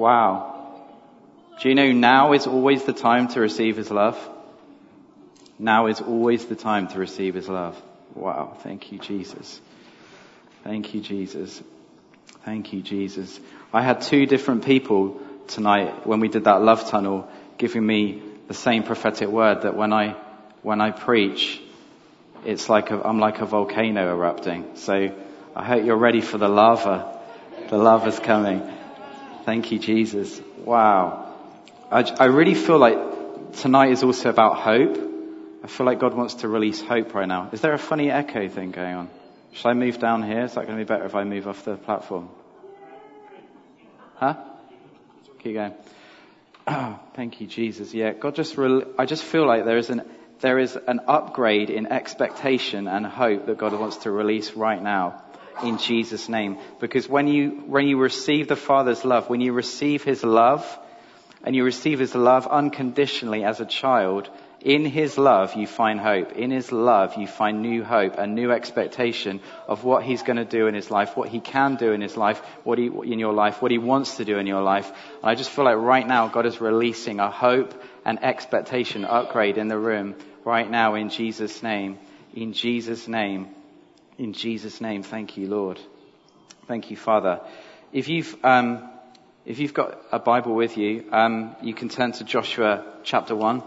Wow. Do you know now is always the time to receive his love? Now is always the time to receive his love. Wow. Thank you, Jesus. Thank you, Jesus. Thank you, Jesus. I had two different people tonight when we did that love tunnel giving me the same prophetic word that when I preach, it's like I'm like a volcano erupting. So I hope you're ready for the lava. The lava's coming. Thank you, Jesus. Wow. I really feel like tonight is also about hope. I feel like God wants to release hope right now. Is there a funny echo thing going on? Should I move down here? Is that going to be better if I move off the platform? Huh? Keep going. Oh, thank you, Jesus. Yeah, God I just feel like there is an upgrade in expectation and hope that God wants to release right now in Jesus' name. Because when you receive the Father's love, when you receive his love, and you receive his love unconditionally as a child, in his love you find hope. In his love you find new hope and new expectation of what he's going to do in his life, what he can do in his life, what he wants to do in your life. And I just feel like right now God is releasing a hope and expectation upgrade in the room right now in Jesus' name. In Jesus' name. In Jesus' name. Thank you, Lord. Thank you, Father. If you've got a Bible with you, you can turn to Joshua chapter 1.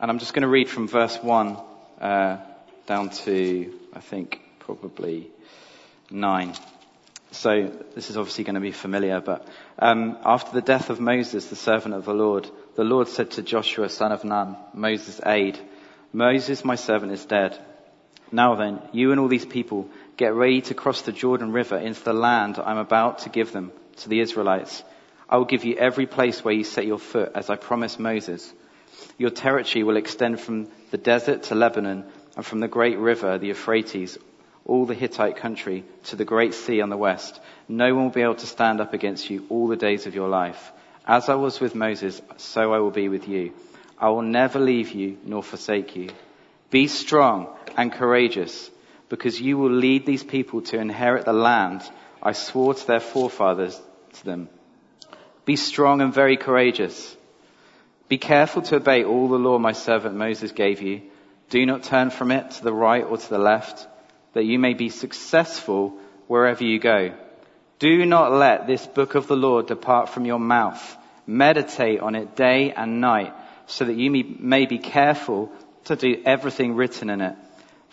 And I'm just going to read from verse 1 down to, I think, probably 9. So this is obviously going to be familiar, but after the death of Moses, the servant of the Lord said to Joshua, son of Nun, Moses' aide, "Moses, my servant, is dead. Now then, you and all these people get ready to cross the Jordan River into the land I'm about to give them to the Israelites. I will give you every place where you set your foot, as I promised Moses. Your territory will extend from the desert to Lebanon and from the great river, the Euphrates, all the Hittite country, to the great sea on the west. No one will be able to stand up against you all the days of your life. As I was with Moses, so I will be with you. I will never leave you nor forsake you. Be strong and courageous, because you will lead these people to inherit the land I swore to their forefathers to them. Be strong and very courageous. Be careful to obey all the law my servant Moses gave you. Do not turn from it to the right or to the left, that you may be successful wherever you go. Do not let this book of the law depart from your mouth. Meditate on it day and night, so that you may be careful to do everything written in it.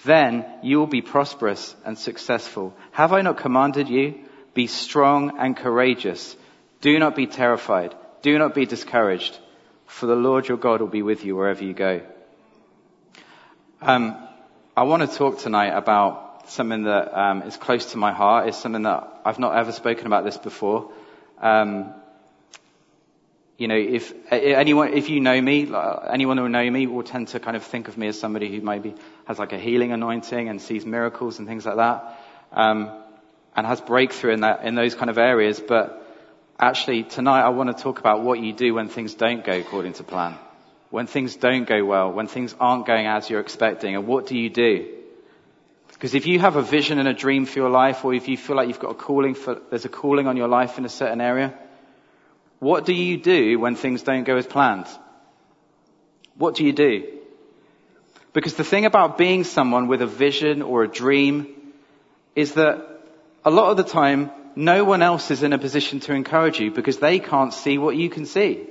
Then you will be prosperous and successful. Have I not commanded you? Be strong and courageous. Do not be terrified. Do not be discouraged. For the Lord your God will be with you wherever you go." I want to talk tonight about something that is close to my heart. It's something that I've not ever spoken about this before. You know, if you know me, anyone who know me will tend to kind of think of me as somebody who maybe has like a healing anointing and sees miracles and things like that, and has breakthrough in those kind of areas, but actually, tonight I want to talk about what you do when things don't go according to plan. When things don't go well, when things aren't going as you're expecting, and what do you do? Because if you have a vision and a dream for your life, or if you feel like you've got there's a calling on your life in a certain area, what do you do when things don't go as planned? What do you do? Because the thing about being someone with a vision or a dream is that a lot of the time, no one else is in a position to encourage you because they can't see what you can see.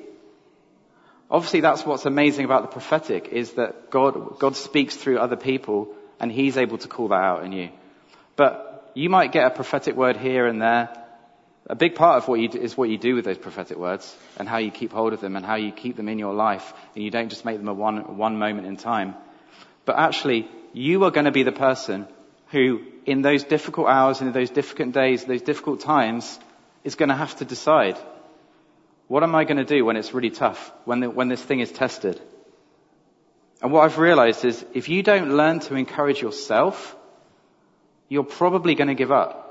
Obviously, that's what's amazing about the prophetic is that God speaks through other people and he's able to call that out in you. But you might get a prophetic word here and there. A big part of what you do is what you do with those prophetic words and how you keep hold of them and how you keep them in your life, and you don't just make them a one moment in time. But actually, you are going to be the person who, in those difficult hours, in those difficult days, those difficult times, is going to have to decide, what am I going to do when it's really tough, when this thing is tested? And what I've realized is, if you don't learn to encourage yourself, you're probably going to give up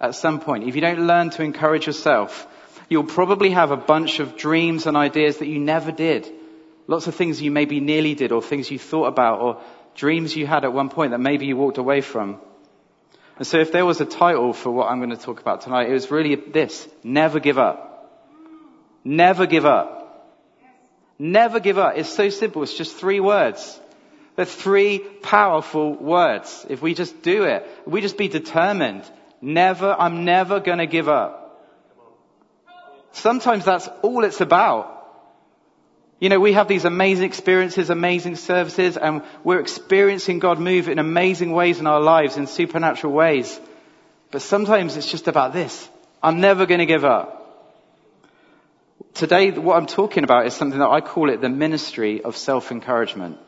at some point. If you don't learn to encourage yourself, you'll probably have a bunch of dreams and ideas that you never did. Lots of things you maybe nearly did, or things you thought about, or dreams you had at one point that maybe you walked away from. And so if there was a title for what I'm going to talk about tonight, it was really this: never give up. Never give up. Never give up. It's so simple. It's just three words. But three powerful words. If we just do it, we just be determined. Never, I'm never going to give up. Sometimes that's all it's about. You know, we have these amazing experiences, amazing services, and we're experiencing God move in amazing ways in our lives, in supernatural ways. But sometimes it's just about this: I'm never going to give up. Today, what I'm talking about is something that I call it the ministry of self-encouragement.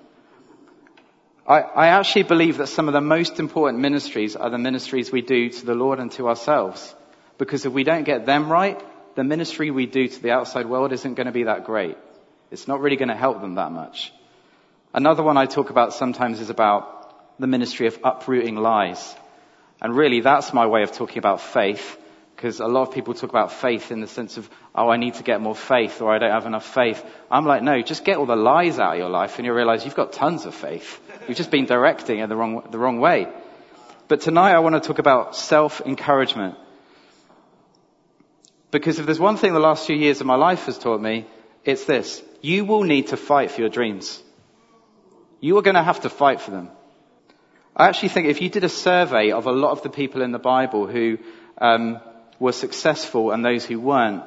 I actually believe that some of the most important ministries are the ministries we do to the Lord and to ourselves. Because if we don't get them right, the ministry we do to the outside world isn't going to be that great. It's not really going to help them that much. Another one I talk about sometimes is about the ministry of uprooting lies. And really, that's my way of talking about faith, because a lot of people talk about faith in the sense of, oh, I need to get more faith, or I don't have enough faith. I'm like, no, just get all the lies out of your life and you'll realize you've got tons of faith. You've just been directing it the wrong way. But tonight I want to talk about self-encouragement. Because if there's one thing the last few years of my life has taught me, it's this: you will need to fight for your dreams. You are going to have to fight for them. I actually think if you did a survey of a lot of the people in the Bible who were successful and those who weren't,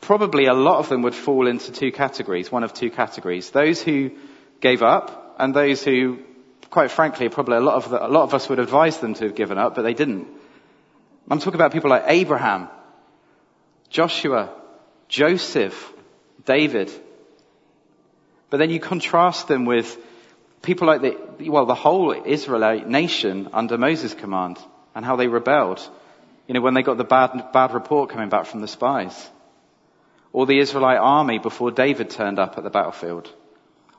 probably a lot of them would fall into two categories, one of two categories: those who gave up and those who, quite frankly, probably a lot of us would advise them to have given up, but they didn't. I'm talking about people like Abraham, Joshua, Joseph, David. But then you contrast them with people like the whole Israelite nation under Moses' command, and how they rebelled, you know, when they got the bad report coming back from the spies. Or the Israelite army before David turned up at the battlefield.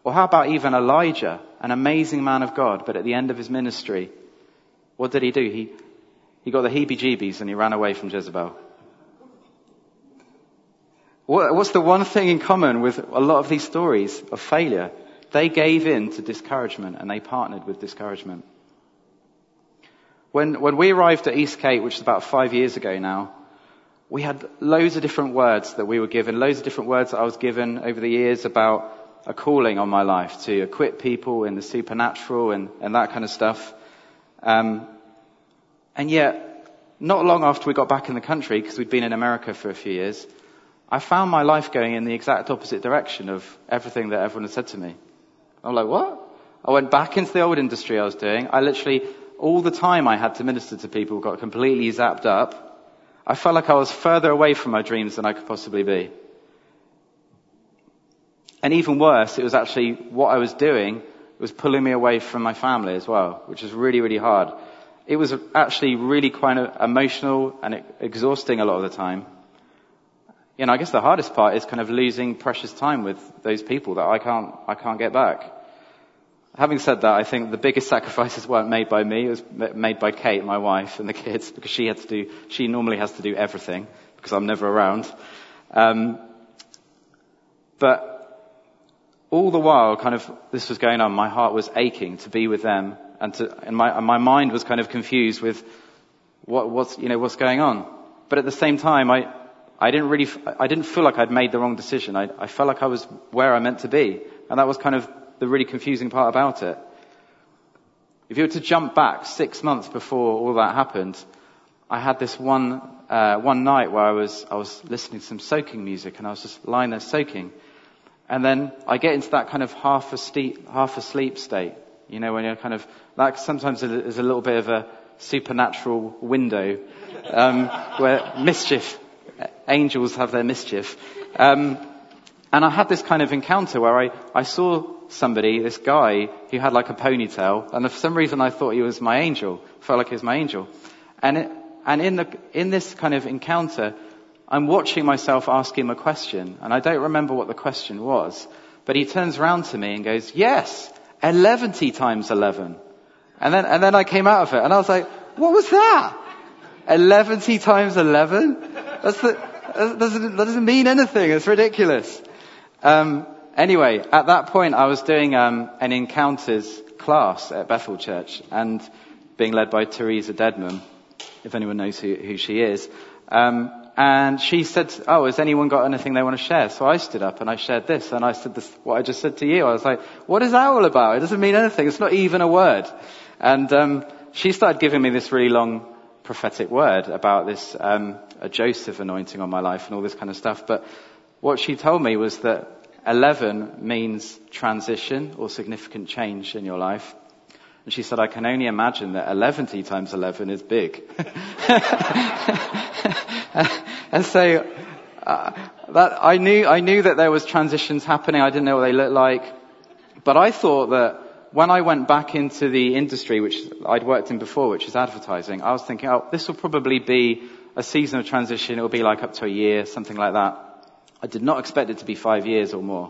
Or how about even Elijah, an amazing man of God, but at the end of his ministry, what did he do? He got the heebie-jeebies and he ran away from Jezebel. What's the one thing in common with a lot of these stories of failure? They gave in to discouragement and they partnered with discouragement. When we arrived at East Cape, which is about 5 years ago now, we had loads of different words that we were given, loads of different words that I was given over the years about a calling on my life to equip people in the supernatural and that kind of stuff. And yet, not long after we got back in the country, because we'd been in America for a few years, I found my life going in the exact opposite direction of everything that everyone had said to me. I'm like, what? I went back into the old industry I was doing. I literally, all the time I had to minister to people, got completely zapped up. I felt like I was further away from my dreams than I could possibly be. And even worse, it was actually what I was doing was pulling me away from my family as well, which is really, really hard. It was actually really quite emotional and exhausting a lot of the time. You know, I guess the hardest part is kind of losing precious time with those people that I can't get back. Having said that, I think the biggest sacrifices weren't made by me. It was made by Kate, my wife, and the kids, because she normally has to do everything because I'm never around. But all the while, kind of, this was going on. My heart was aching to be with them, and my mind was kind of confused with what's going on. But at the same time, I didn't feel like I'd made the wrong decision. I felt like I was where I meant to be. And that was kind of the really confusing part about it. If you were to jump back 6 months before all that happened, I had this one night where I was listening to some soaking music and I was just lying there soaking. And then I get into that kind of half asleep state. You know, when you're kind of, like, sometimes there's a little bit of a supernatural window, where mischief, angels have their mischief. And I had this kind of encounter where I saw somebody, this guy, who had like a ponytail, and for some reason I thought he was my angel. Felt like he was my angel. And in this kind of encounter, I'm watching myself ask him a question, and I don't remember what the question was, but he turns around to me and goes, "Yes, 11 times 11. And then I came out of it and I was like, what was that? 11 times 11? That doesn't mean anything. It's ridiculous. Anyway, at that point, I was doing an encounters class at Bethel Church, and being led by Teresa Dedmon, if anyone knows who she is. And she said, oh, has anyone got anything they want to share? So I stood up and I shared this, and I said this, what I just said to you. I was like, what is that all about? It doesn't mean anything. It's not even a word. And she started giving me this really long prophetic word about this a Joseph anointing on my life and all this kind of stuff. But what she told me was that 11 means transition or significant change in your life. And she said, I can only imagine that 11 times 11 is big. And so that I knew that there was transitions happening. I didn't know what they looked like. But I thought that when I went back into the industry, which I'd worked in before, which is advertising, I was thinking, oh, this will probably be a season of transition. It will be like up to a year, something like that. I did not expect it to be 5 years or more.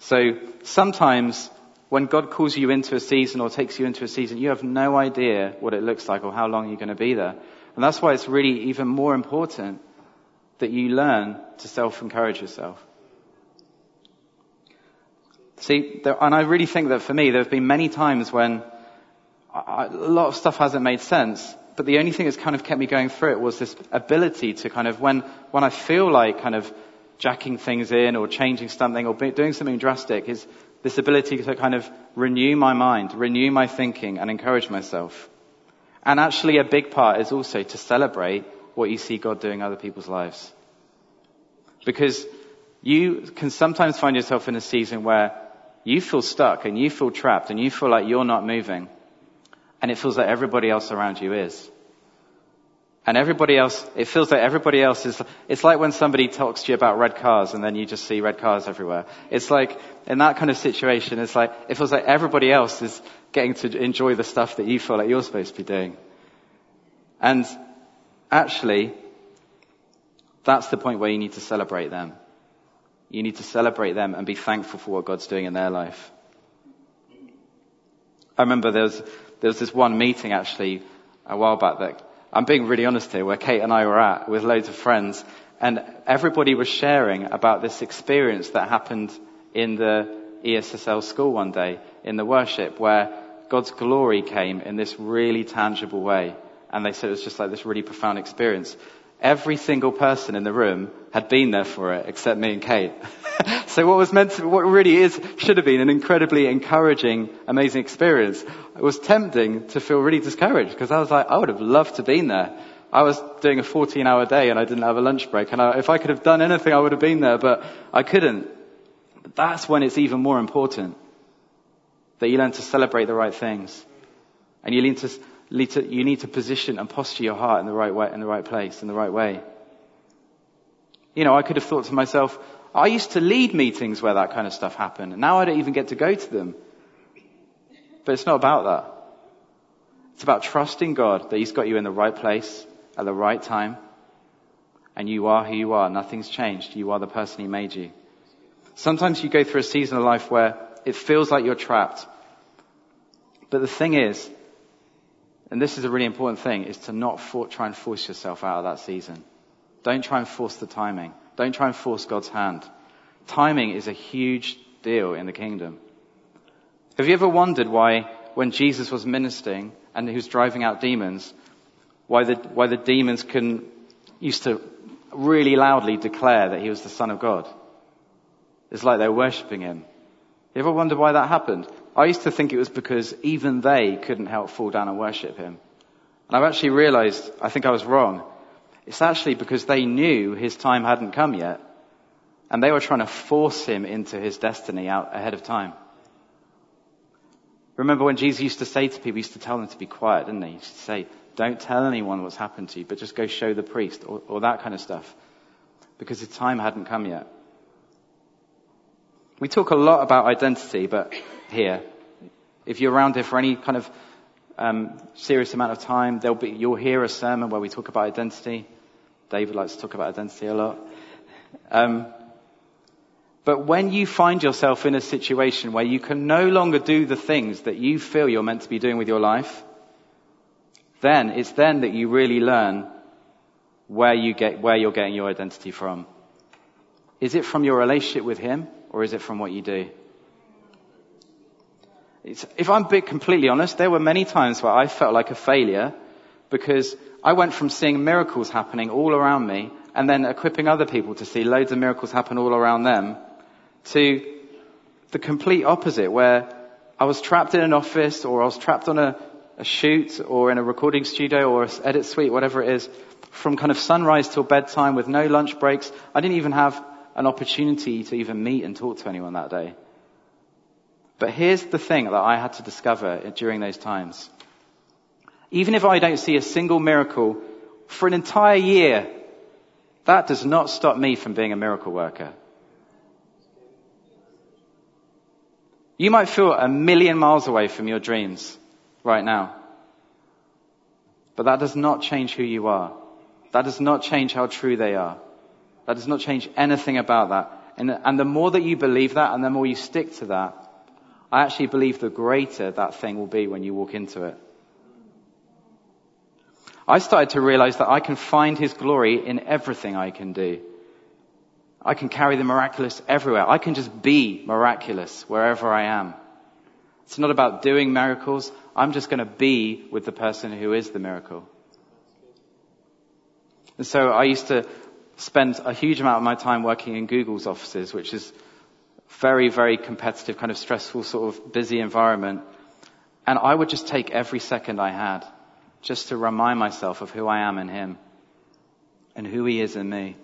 So sometimes when God calls you into a season or takes you into a season, you have no idea what it looks like or how long you're going to be there. And that's why it's really even more important that you learn to self-encourage yourself. See, and I really think that for me, there have been many times when a lot of stuff hasn't made sense, but the only thing that's kind of kept me going through it was this ability to kind of, when I feel like kind of jacking things in or changing something or doing something drastic, is this ability to kind of renew my mind, renew my thinking and encourage myself. And actually a big part is also to celebrate what you see God doing in other people's lives. Because you can sometimes find yourself in a season where you feel stuck and you feel trapped and you feel like you're not moving, and it feels like everybody else around you is. And everybody else, it feels like everybody else is, it's like when somebody talks to you about red cars and then you just see red cars everywhere. It's like, in that kind of situation, it's like, it feels like everybody else is getting to enjoy the stuff that you feel like you're supposed to be doing. And actually, that's the point where you need to celebrate them. You need to celebrate them and be thankful for what God's doing in their life. I remember there was this one meeting actually a while back that, I'm being really honest here, where Kate and I were at with loads of friends, and everybody was sharing about this experience that happened in the ESSL school one day in the worship, where God's glory came in this really tangible way. And they said it was just like this really profound experience. Every single person in the room had been there for it except me and Kate. So what really should have been an incredibly encouraging, amazing experience, it was tempting to feel really discouraged, because I was like, I would have loved to have been there. I was doing a 14-hour day and I didn't have a lunch break, and if I could have done anything, I would have been there, but I couldn't. But that's when it's even more important that you learn to celebrate the right things, and you need to position and posture your heart in the right way, in the right place, in the right way. You know, I could have thought to myself, I used to lead meetings where that kind of stuff happened, and now I don't even get to go to them. But it's not about that. It's about trusting God that he's got you in the right place at the right time, and you are who you are. Nothing's changed. You are the person he made you. Sometimes you go through a season of life where it feels like you're trapped. But the thing is, and this is a really important thing, is to not try and force yourself out of that season. Don't try and force the timing. Don't try and force God's hand. Timing is a huge deal in the kingdom. Have you ever wondered why, when Jesus was ministering and he was driving out demons, why the demons used to really loudly declare that he was the Son of God? It's like they're worshipping him. You ever wonder why that happened? I used to think it was because even they couldn't help fall down and worship him. And I've actually realized, I think I was wrong. It's actually because they knew his time hadn't come yet, and they were trying to force him into his destiny out ahead of time. Remember when Jesus used to say to people, he used to tell them to be quiet, didn't he? He used to say, don't tell anyone what's happened to you, but just go show the priest, or that kind of stuff. Because his time hadn't come yet. We talk a lot about identity, but here, if you're around here for any kind of serious amount of time, you'll hear a sermon where we talk about identity. David likes to talk about identity a lot. But when you find yourself in a situation where you can no longer do the things that you feel you're meant to be doing with your life, then that you really learn where you're getting your identity from. Is it from your relationship with him, or is it from what you do? If I'm being completely honest, there were many times where I felt like a failure because I went from seeing miracles happening all around me and then equipping other people to see loads of miracles happen all around them to the complete opposite, where I was trapped in an office, or I was trapped on a shoot, or in a recording studio, or an edit suite, whatever it is, from kind of sunrise till bedtime with no lunch breaks. I didn't even have an opportunity to even meet and talk to anyone that day. But here's the thing that I had to discover during those times. Even if I don't see a single miracle for an entire year, that does not stop me from being a miracle worker. You might feel a million miles away from your dreams right now, but that does not change who you are. That does not change how true they are. That does not change anything about that. And the more that you believe that and the more you stick to that, I actually believe the greater that thing will be when you walk into it. I started to realize that I can find his glory in everything I can do. I can carry the miraculous everywhere. I can just be miraculous wherever I am. It's not about doing miracles. I'm just going to be with the person who is the miracle. And so I used to spend a huge amount of my time working in Google's offices, which is very, very competitive, kind of stressful, sort of busy environment. And I would just take every second I had just to remind myself of who I am in him and who he is in me.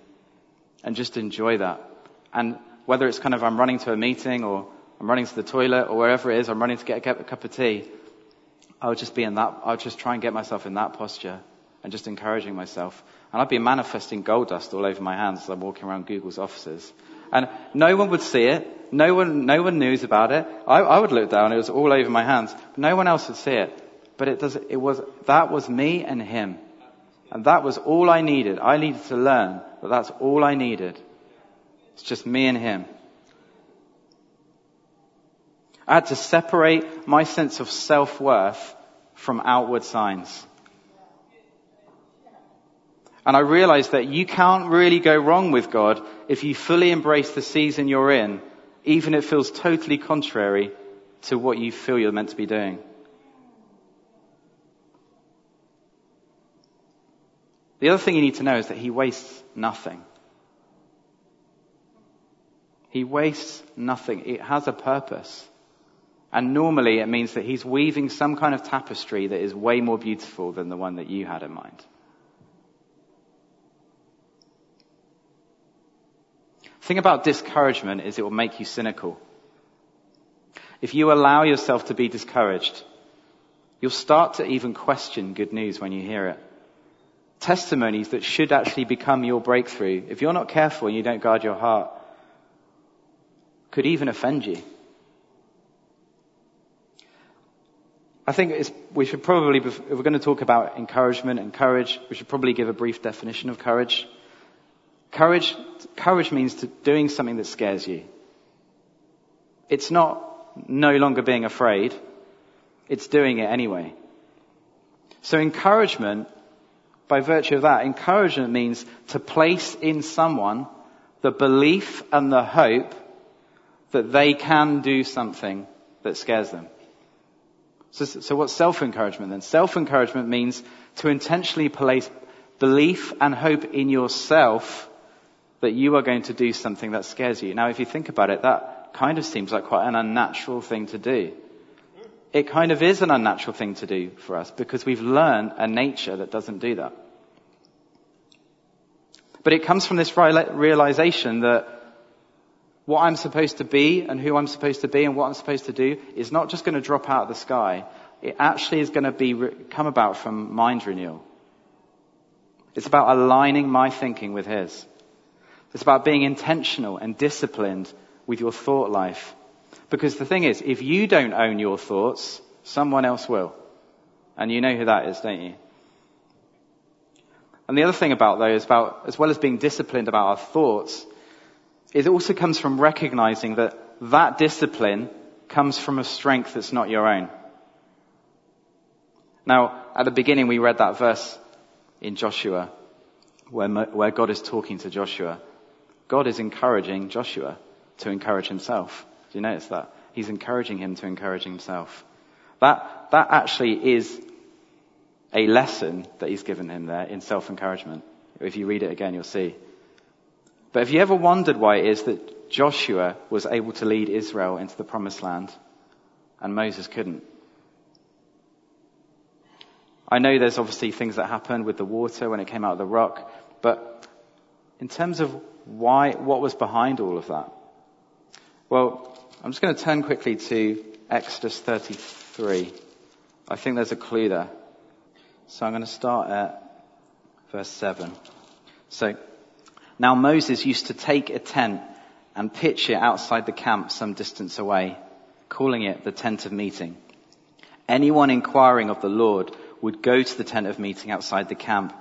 And just enjoy that. And whether it's kind of I'm running to a meeting, or I'm running to the toilet, or wherever it is, I'm running to get a cup of tea, I'll just try and get myself in that posture and just encouraging myself. And I'd be manifesting gold dust all over my hands as I'm walking around Google's offices. And no one would see it. No one knew about it. I would look down, it was all over my hands. But no one else would see it. But that was me and him. And that was all I needed. I needed to learn that that's all I needed. It's just me and him. I had to separate my sense of self-worth from outward signs. And I realized that you can't really go wrong with God if you fully embrace the season you're in, even if it feels totally contrary to what you feel you're meant to be doing. The other thing you need to know is that he wastes nothing. He wastes nothing. It has a purpose. And normally it means that he's weaving some kind of tapestry that is way more beautiful than the one that you had in mind. The thing about discouragement is it will make you cynical. If you allow yourself to be discouraged, you'll start to even question good news when you hear it. Testimonies that should actually become your breakthrough, if you're not careful and you don't guard your heart, could even offend you. I think we should probably, if we're going to talk about encouragement and courage, we should probably give a brief definition of courage. Courage means doing something that scares you. It's not no longer being afraid. It's doing it anyway. So encouragement, by virtue of that, encouragement means to place in someone the belief and the hope that they can do something that scares them. So what's self-encouragement then? Self-encouragement means to intentionally place belief and hope in yourself that you are going to do something that scares you. Now, if you think about it, that kind of seems like quite an unnatural thing to do. It kind of is an unnatural thing to do for us because we've learned a nature that doesn't do that. But it comes from this realization that what I'm supposed to be and who I'm supposed to be and what I'm supposed to do is not just going to drop out of the sky. It actually is going to come about from mind renewal. It's about aligning my thinking with his. It's about being intentional and disciplined with your thought life. Because the thing is, if you don't own your thoughts, someone else will. And you know who that is, don't you? And the other thing about those, as well as being disciplined about our thoughts, it also comes from recognizing that that discipline comes from a strength that's not your own. Now, at the beginning we read that verse in Joshua, where God is talking to Joshua. God is encouraging Joshua to encourage himself. Do you notice that? He's encouraging him to encourage himself. That actually is a lesson that he's given him there in self-encouragement. If you read it again, you'll see. But have you ever wondered why it is that Joshua was able to lead Israel into the promised land and Moses couldn't? I know there's obviously things that happened with the water when it came out of the rock, but in terms of why, what was behind all of that? Well, I'm just going to turn quickly to Exodus 33. I think there's a clue there. So I'm going to start at verse 7. So, now Moses used to take a tent and pitch it outside the camp some distance away, calling it the tent of meeting. Anyone inquiring of the Lord would go to the tent of meeting outside the camp.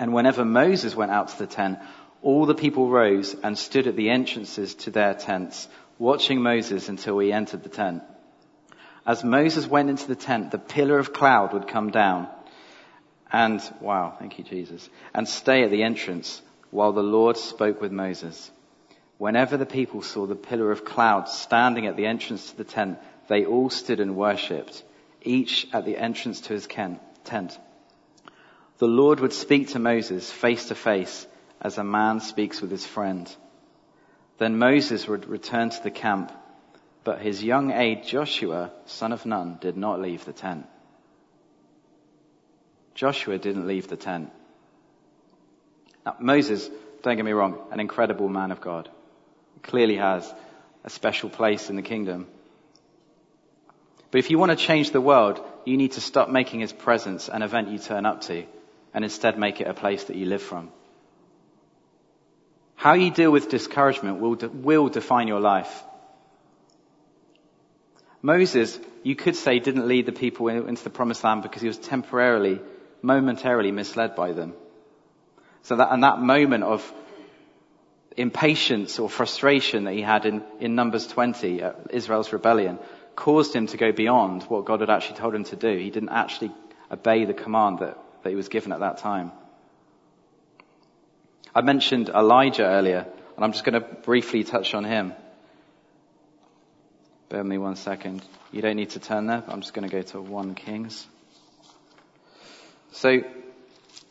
And whenever Moses went out to the tent, all the people rose and stood at the entrances to their tents, watching Moses until he entered the tent. As Moses went into the tent, the pillar of cloud would come down and, wow, thank you, Jesus, and stay at the entrance while the Lord spoke with Moses. Whenever the people saw the pillar of cloud standing at the entrance to the tent, they all stood and worshipped, each at the entrance to his tent. The Lord would speak to Moses face to face as a man speaks with his friend. Then Moses would return to the camp, but his young aide Joshua, son of Nun, did not leave the tent. Joshua didn't leave the tent. Now, Moses, don't get me wrong, an incredible man of God. He clearly has a special place in the kingdom. But if you want to change the world, you need to stop making his presence an event you turn up to and instead make it a place that you live from. How you deal with discouragement will define your life. Moses, you could say, didn't lead the people into the promised land because he was momentarily misled by them. So that, and that moment of impatience or frustration that he had in Numbers 20, Israel's rebellion, caused him to go beyond what God had actually told him to do. He didn't actually obey the command that he was given at that time. I mentioned Elijah earlier, and I'm just going to briefly touch on him. Bear with me one second. You don't need to turn there, but I'm just going to go to 1 Kings. So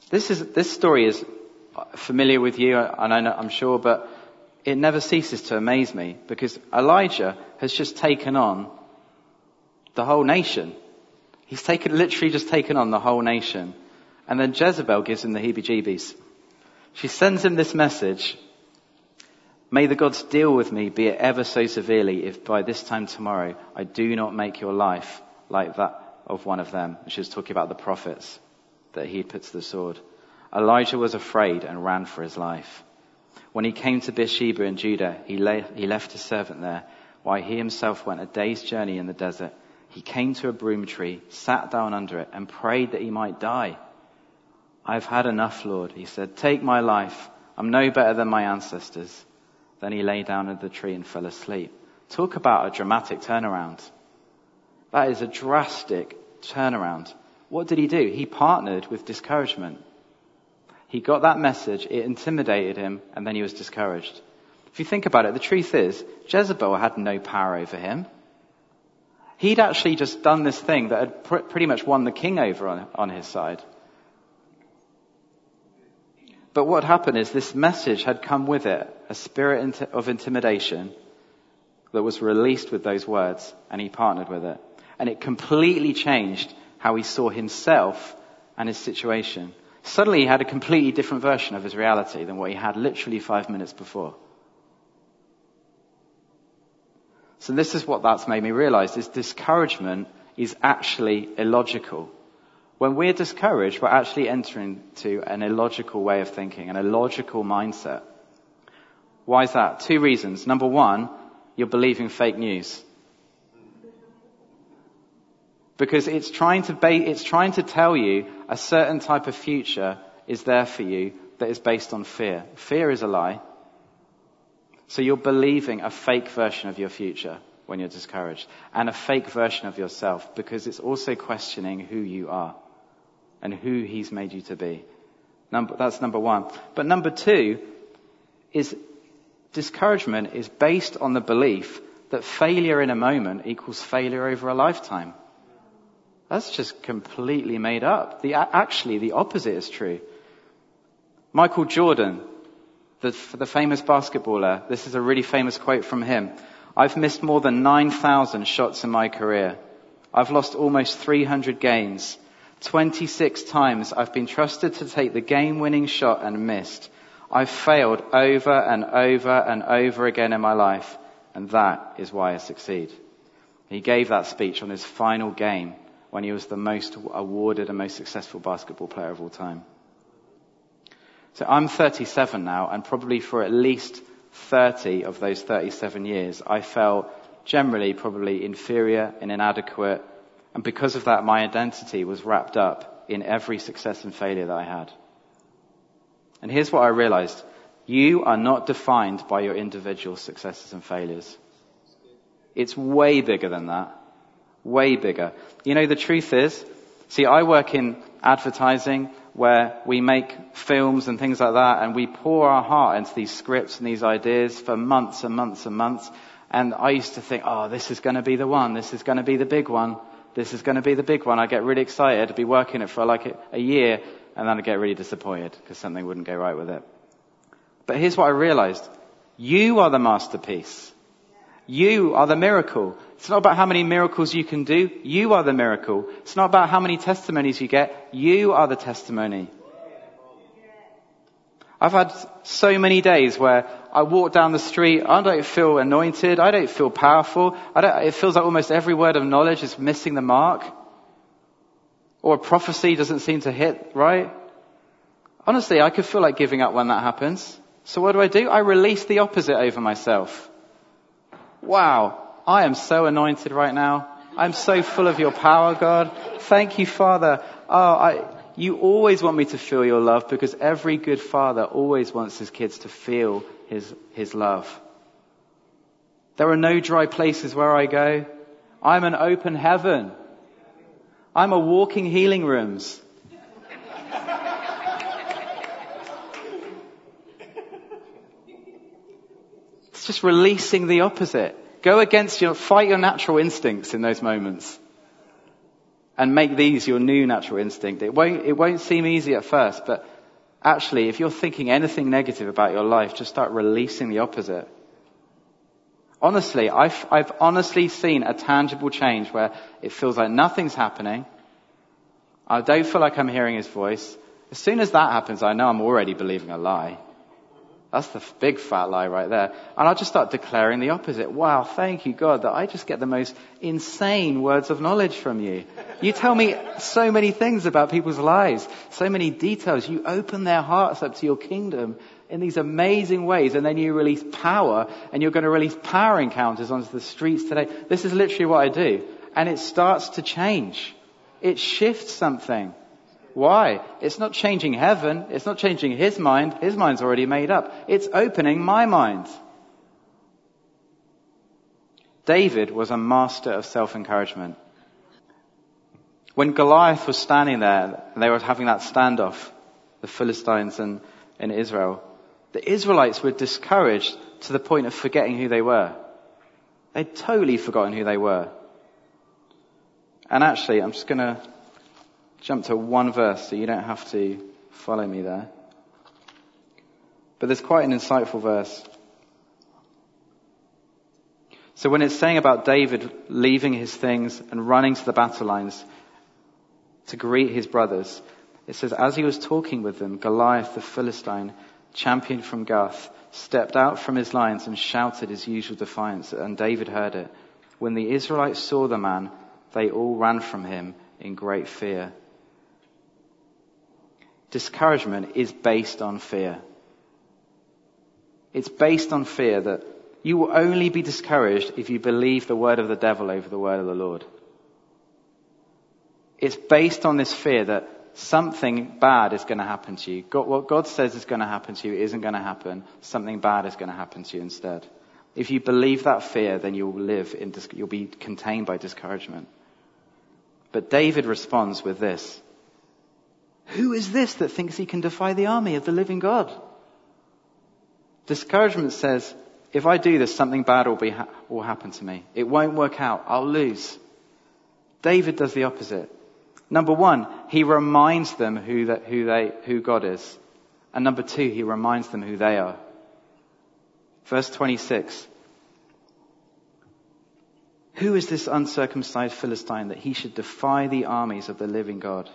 this story is familiar with you, and I'm sure, but it never ceases to amaze me because Elijah has just taken on the whole nation. He's literally just taken on the whole nation. And then Jezebel gives him the heebie-jeebies. She sends him this message. May the gods deal with me, be it ever so severely, if by this time tomorrow I do not make your life like that of one of them. And she was talking about the prophets that he put to the sword. Elijah was afraid and ran for his life. When he came to Beersheba in Judah, he left his servant there, while he himself went a day's journey in the desert. He came to a broom tree, sat down under it, and prayed that he might die. I've had enough, Lord, he said. Take my life. I'm no better than my ancestors. Then he lay down under the tree and fell asleep. Talk about a dramatic turnaround. That is a drastic turnaround. What did he do? He partnered with discouragement. He got that message, it intimidated him, and then he was discouraged. If you think about it, the truth is, Jezebel had no power over him. He'd actually just done this thing that had pretty much won the king over on his side. But what happened is this message had come with it, a spirit of intimidation that was released with those words, and he partnered with it. And it completely changed how he saw himself and his situation. Suddenly he had a completely different version of his reality than what he had literally 5 minutes before. So this is what that's made me realize, is discouragement is actually illogical. When we're discouraged, we're actually entering to an illogical way of thinking, an illogical mindset. Why is that? 2 reasons. Number 1, you're believing fake news. Because it's trying to tell you a certain type of future is there for you that is based on fear. Fear is a lie. So you're believing a fake version of your future when you're discouraged, and a fake version of yourself, because it's also questioning who you are and who he's made you to be. That's number 1. But number 2 is discouragement is based on the belief that failure in a moment equals failure over a lifetime. That's just completely made up. Actually, the opposite is true. Michael Jordan, the famous basketballer, this is a really famous quote from him. "I've missed more than 9,000 shots in my career. I've lost almost 300 games. 26 times I've been trusted to take the game-winning shot and missed. I've failed over and over and over again in my life, and that is why I succeed." He gave that speech on his final game when he was the most awarded and most successful basketball player of all time. So I'm 37 now, and probably for at least 30 of those 37 years, I felt generally probably inferior and inadequate. And because of that, my identity was wrapped up in every success and failure that I had. And here's what I realized. You are not defined by your individual successes and failures. It's way bigger than that. Way bigger. You know, the truth is, see, I work in advertising where we make films and things like that, and we pour our heart into these scripts and these ideas for months and months and months. And I used to think, oh, this is going to be the one. This is going to be the big one. This is going to be the big one. I get really excited. I'd be working it for like a year, and then I'd get really disappointed because something wouldn't go right with it. But here's what I realized. You are the masterpiece. You are the miracle. It's not about how many miracles you can do. You are the miracle. It's not about how many testimonies you get. You are the testimony. I've had so many days where I walk down the street, I don't feel anointed, I don't feel powerful, it feels like almost every word of knowledge is missing the mark. Or a prophecy doesn't seem to hit right. Honestly, I could feel like giving up when that happens. So what do? I release the opposite over myself. Wow, I am so anointed right now. I'm so full of your power, God. Thank you, Father. You always want me to feel your love, because every good father always wants his kids to feel his love. There are no dry places where I go. I'm an open heaven. I'm a walking healing rooms. It's just releasing the opposite. Go against fight your natural instincts in those moments. And make these your new natural instinct. It won't seem easy at first, but actually, if you're thinking anything negative about your life, just start releasing the opposite. Honestly, I've honestly seen a tangible change where it feels like nothing's happening. I don't feel like I'm hearing his voice. As soon as that happens, I know I'm already believing a lie. That's the big fat lie right there. And I'll just start declaring the opposite. Wow, thank you, God, that I just get the most insane words of knowledge from you. You tell me so many things about people's lives, so many details. You open their hearts up to your kingdom in these amazing ways, and then you release power, and you're going to release power encounters onto the streets today. This is literally what I do. And it starts to change. It shifts something. Why? It's not changing heaven. It's not changing his mind. His mind's already made up. It's opening my mind. David was a master of self-encouragement. When Goliath was standing there, and they were having that standoff, the Philistines and Israel, the Israelites were discouraged to the point of forgetting who they were. They'd totally forgotten who they were. And actually, I'm just going to jump to one verse so you don't have to follow me there. But there's quite an insightful verse. So when it's saying about David leaving his things and running to the battle lines to greet his brothers, it says, "As he was talking with them, Goliath the Philistine, champion from Gath, stepped out from his lines and shouted his usual defiance, and David heard it. When the Israelites saw the man, they all ran from him in great fear." Discouragement is based on fear. It's based on fear that you will only be discouraged if you believe the word of the devil over the word of the Lord. It's based on this fear that something bad is going to happen to you. What God says is going to happen to you isn't going to happen. Something bad is going to happen to you instead. If you believe that fear, then you'll be contained by discouragement. But David responds with this. "Who is this that thinks he can defy the army of the living God?" Discouragement says, If I do this, something bad will happen to me. It won't work out. I'll lose. David does the opposite. Number one, he reminds them who God is. And number two, he reminds them who they are. Verse 26. Who is this uncircumcised Philistine that he should defy the armies of the living God?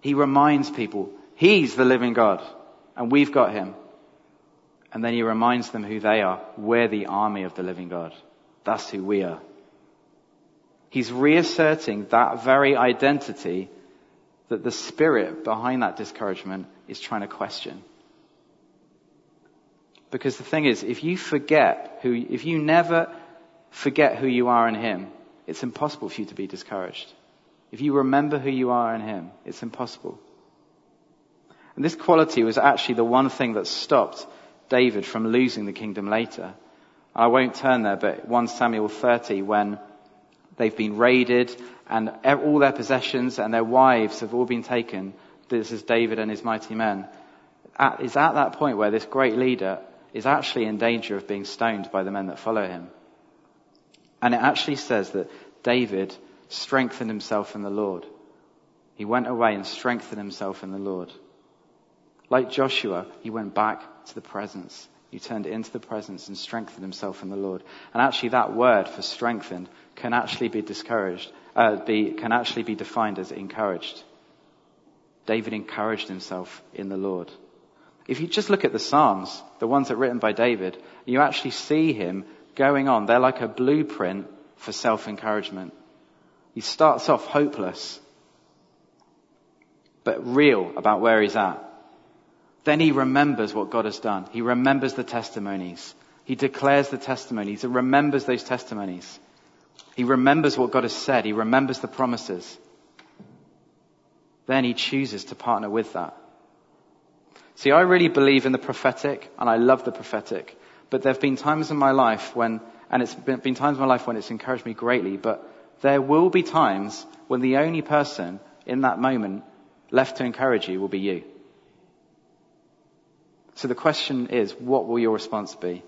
He reminds people, he's the living God, and we've got him. And then he reminds them who they are. We're the army of the living God. That's who we are. He's reasserting that very identity that the spirit behind that discouragement is trying to question. Because the thing is, if you never forget who you are in him, it's impossible for you to be discouraged. If you remember who you are in him, it's impossible. And this quality was actually the one thing that stopped David from losing the kingdom later. I won't turn there, but 1 Samuel 30, when they've been raided and all their possessions and their wives have all been taken, this is David and his mighty men. It's at that point where this great leader is actually in danger of being stoned by the men that follow him. And it actually says that David strengthened himself in the Lord. He went away and strengthened himself in the Lord. Like Joshua, he went back to the presence. He turned into the presence and strengthened himself in the Lord. And actually that word for strengthened can actually be defined as encouraged. David encouraged himself in the Lord. If you just look at the Psalms, the ones that are written by David, you actually see him going on. They're like a blueprint for self-encouragement. He starts off hopeless, but real about where he's at. Then he remembers what God has done. He remembers the testimonies. He declares the testimonies. He remembers those testimonies. He remembers what God has said. He remembers the promises. Then he chooses to partner with that. See, I really believe in the prophetic, and I love the prophetic. But there have been times in my life when it's encouraged me greatly, but there will be times when the only person in that moment left to encourage you will be you. So the question is, what will your response be?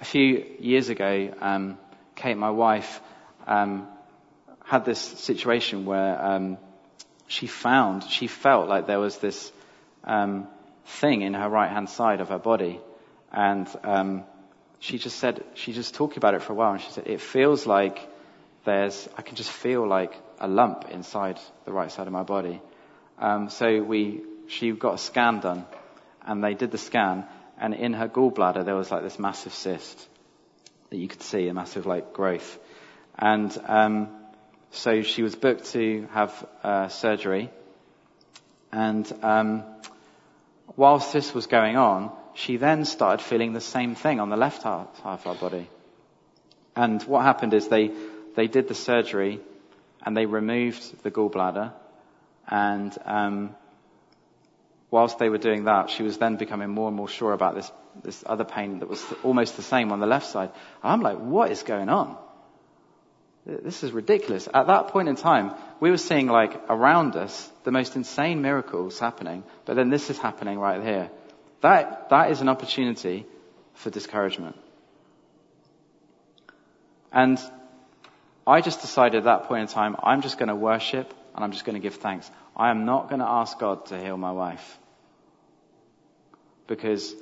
A few years ago, Kate, my wife, had this situation where she felt like there was this thing in her right-hand side of her body, and she just talked about it for a while, and she said, it feels like I can just feel like a lump inside the right side of my body. So she got a scan done, and they did the scan, and in her gallbladder there was like this massive cyst that you could see, a massive like growth. And so she was booked to have surgery, and whilst this was going on, she then started feeling the same thing on the left half of our body. And what happened is they did the surgery, and they removed the gallbladder. And whilst they were doing that, she was then becoming more and more sure about this other pain that was almost the same on the left side. I'm like, what is going on? This is ridiculous. At that point in time, we were seeing like around us the most insane miracles happening, but then this is happening right here. That is an opportunity for discouragement. And I just decided at that point in time, I'm just going to worship and I'm just going to give thanks. I am not going to ask God to heal my wife, because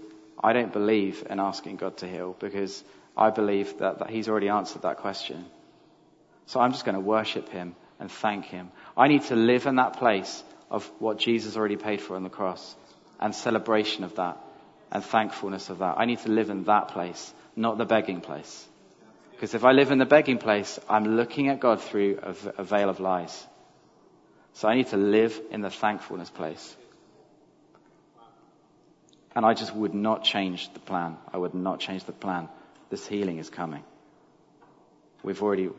I don't believe in asking God to heal, because I believe that he's already answered that question. So I'm just going to worship him and thank him. I need to live in that place of what Jesus already paid for on the cross, and celebration of that and thankfulness of that. I need to live in that place, not the begging place. Because if I live in the begging place, I'm looking at God through a veil of lies. So I need to live in the thankfulness place. And I just would not change the plan. I would not change the plan. This healing is coming. We're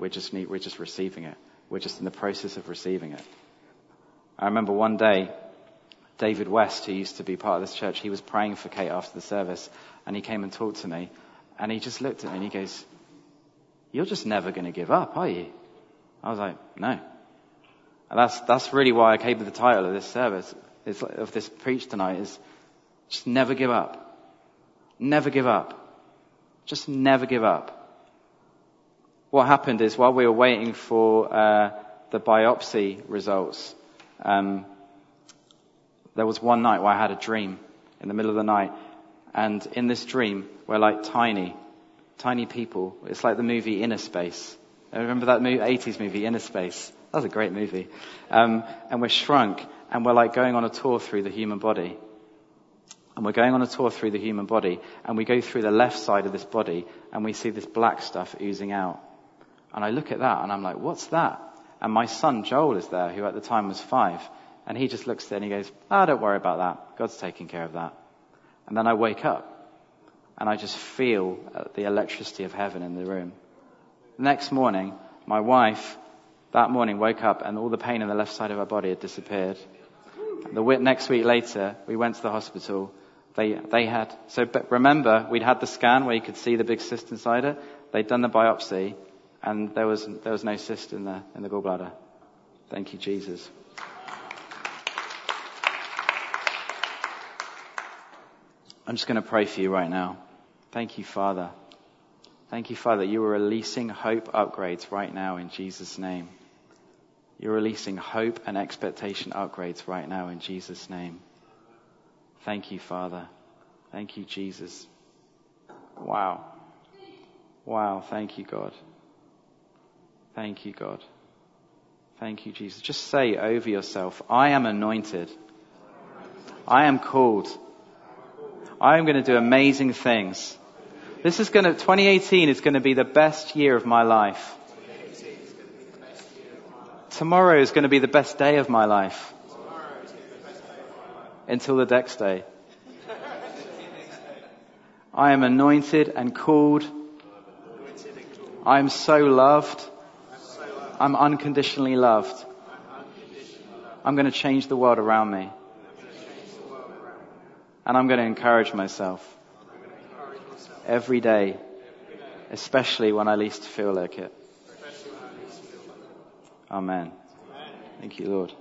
just receiving it. We're just in the process of receiving it. I remember one day, David West, who used to be part of this church, he was praying for Kate after the service, and he came and talked to me, and he just looked at me and he goes, "You're just never going to give up, are you?" I was like, "No." And that's really why I came to the title of this service, of this preach tonight, is Just never give up. Never give up. Just never give up. What happened is while we were waiting for the biopsy results, there was one night where I had a dream in the middle of the night. And in this dream, we're like tiny people. It's like the movie Inner Space. I remember that 80s movie, Inner Space. That was a great movie. And we're shrunk, and we're like going on a tour through the human body. And we're going on a tour through the human body, and we go through the left side of this body, and we see this black stuff oozing out. And I look at that, and I'm like, what's that? And my son, Joel, is there, who at the time was 5. And he just looks there, and he goes, don't worry about that. God's taking care of that. And then I wake up, and I just feel the electricity of heaven in the room. Next morning, my wife, that morning, woke up and all the pain in the left side of her body had disappeared. Next week later, we went to the hospital. But remember, we'd had the scan where you could see the big cyst inside her. They'd done the biopsy, and there was no cyst in the gallbladder. Thank you, Jesus. I'm just going to pray for you right now. Thank you, Father. Thank you, Father. You are releasing hope upgrades right now in Jesus' name. You're releasing hope and expectation upgrades right now in Jesus' name. Thank you, Father. Thank you, Jesus. Wow. Wow. Thank you, God. Thank you, God. Thank you, Jesus. Just say over yourself, I am anointed. I am called. I am going to do amazing things. 2018 is going to be the best year of my life. Tomorrow is going to be the best day of my life. Until the next day. I am anointed and called. I am so loved. I'm unconditionally loved. I'm going to change the world around me. And I'm going to encourage myself. Every day, especially when I least feel like it. Amen. Thank you, Lord.